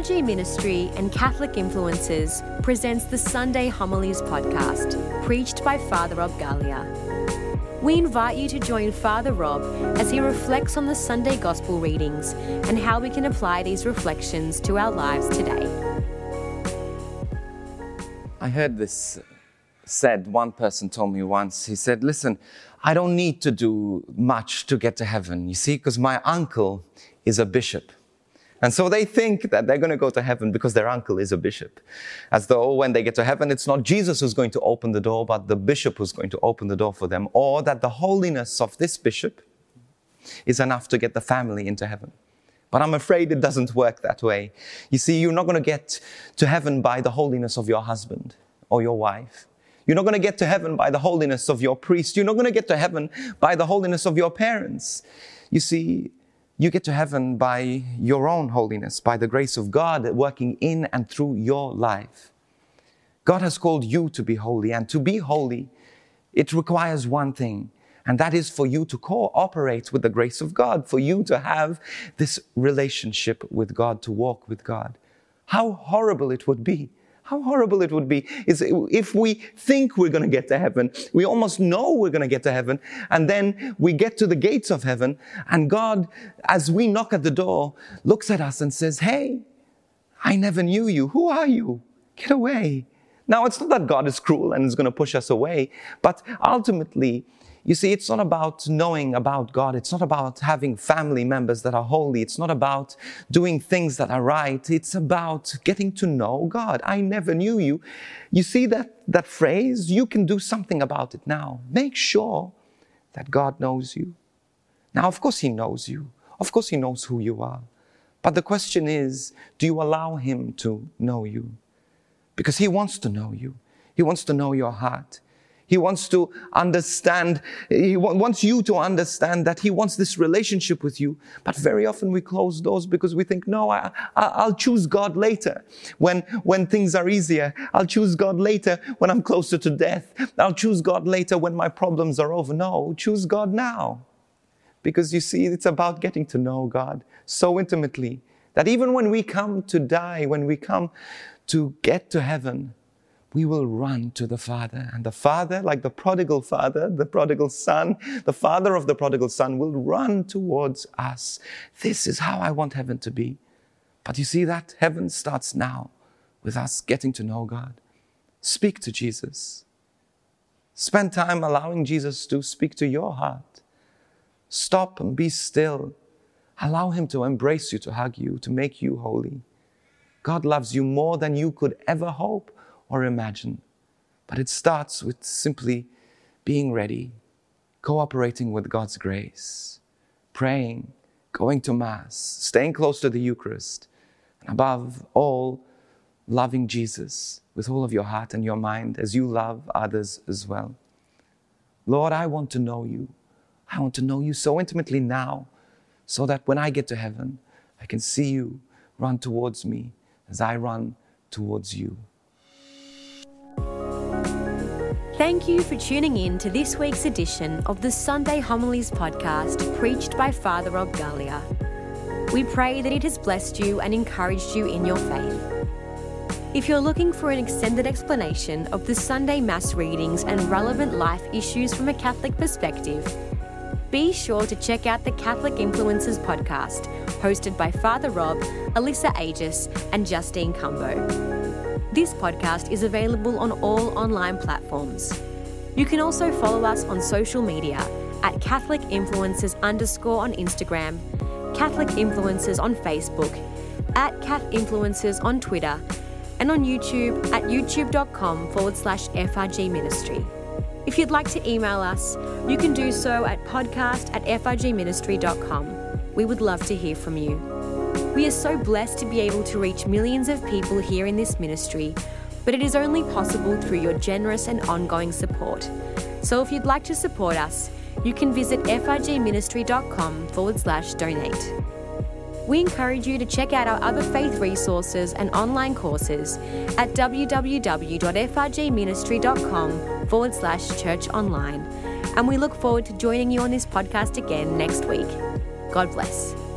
FRG Ministry and Catholic Influences presents the Sunday Homilies podcast, preached by Father Rob Galea. We invite you to join Father Rob as he reflects on the Sunday Gospel readings and how we can apply these reflections to our lives today. I heard this said, one person told me once, he said, listen, I don't need to do much to get to heaven, you see, because my uncle is a bishop. And so they think that they're going to go to heaven because their uncle is a bishop. As though when they get to heaven, it's not Jesus who's going to open the door, but the bishop who's going to open the door for them, or that the holiness of this bishop is enough to get the family into heaven. But I'm afraid it doesn't work that way. You see, you're not going to get to heaven by the holiness of your husband or your wife. You're not going to get to heaven by the holiness of your priest. You're not going to get to heaven by the holiness of your parents. You see, you get to heaven by your own holiness, by the grace of God working in and through your life. God has called you to be holy, and to be holy, it requires one thing, and that is for you to cooperate with the grace of God, for you to have this relationship with God, to walk with God. How horrible it would be. How horrible it would be is if we think we're going to get to heaven, we almost know we're going to get to heaven, and then we get to the gates of heaven, and God, as we knock at the door, looks at us and says, hey, I never knew you. Who are you? Get away. Now, it's not that God is cruel and is going to push us away, but ultimately, you see, it's not about knowing about God. It's not about having family members that are holy. It's not about doing things that are right. It's about getting to know God. I never knew you. You see that phrase? You can do something about it now. Make sure that God knows you. Now, of course He knows you. Of course He knows who you are. But the question is, do you allow Him to know you? Because He wants to know you. He wants to know your heart. He wants to understand, He wants you to understand that He wants this relationship with you. But very often we close doors because we think, no, I'll choose God later when things are easier. I'll choose God later when I'm closer to death. I'll choose God later when my problems are over. No, choose God now. Because you see, it's about getting to know God so intimately that even when we come to die, when we come to get to heaven, we will run to the Father. And the Father, like the prodigal father, the prodigal son, the father of the prodigal son will run towards us. This is how I want heaven to be. But you see that heaven starts now with us getting to know God. Speak to Jesus. Spend time allowing Jesus to speak to your heart. Stop and be still. Allow Him to embrace you, to hug you, to make you holy. God loves you more than you could ever hope or imagine. But it starts with simply being ready, cooperating with God's grace, praying, going to Mass, staying close to the Eucharist, and above all, loving Jesus with all of your heart and your mind as you love others as well. Lord, I want to know you. I want to know you so intimately now, so that when I get to heaven, I can see you run towards me as I run towards you. Thank you for tuning in to this week's edition of the Sunday Homilies podcast, preached by Father Rob Galea. We pray that it has blessed you and encouraged you in your faith. If you're looking for an extended explanation of the Sunday Mass readings and relevant life issues from a Catholic perspective, be sure to check out the Catholic Influences podcast, hosted by Father Rob, Alyssa Aegis, and Justine Cumbo. This podcast is available on all online platforms. You can also follow us on social media at CatholicInfluences_ on Instagram, CatholicInfluences on Facebook, at CatInfluences on Twitter, and on YouTube at youtube.com/FRG Ministry. If you'd like to email us, you can do so at podcast@frgministry.com. We would love to hear from you. We are so blessed to be able to reach millions of people here in this ministry, but it is only possible through your generous and ongoing support. So if you'd like to support us, you can visit frgministry.com/donate. We encourage you to check out our other faith resources and online courses at www.frgministry.com/churchonline. And we look forward to joining you on this podcast again next week. God bless.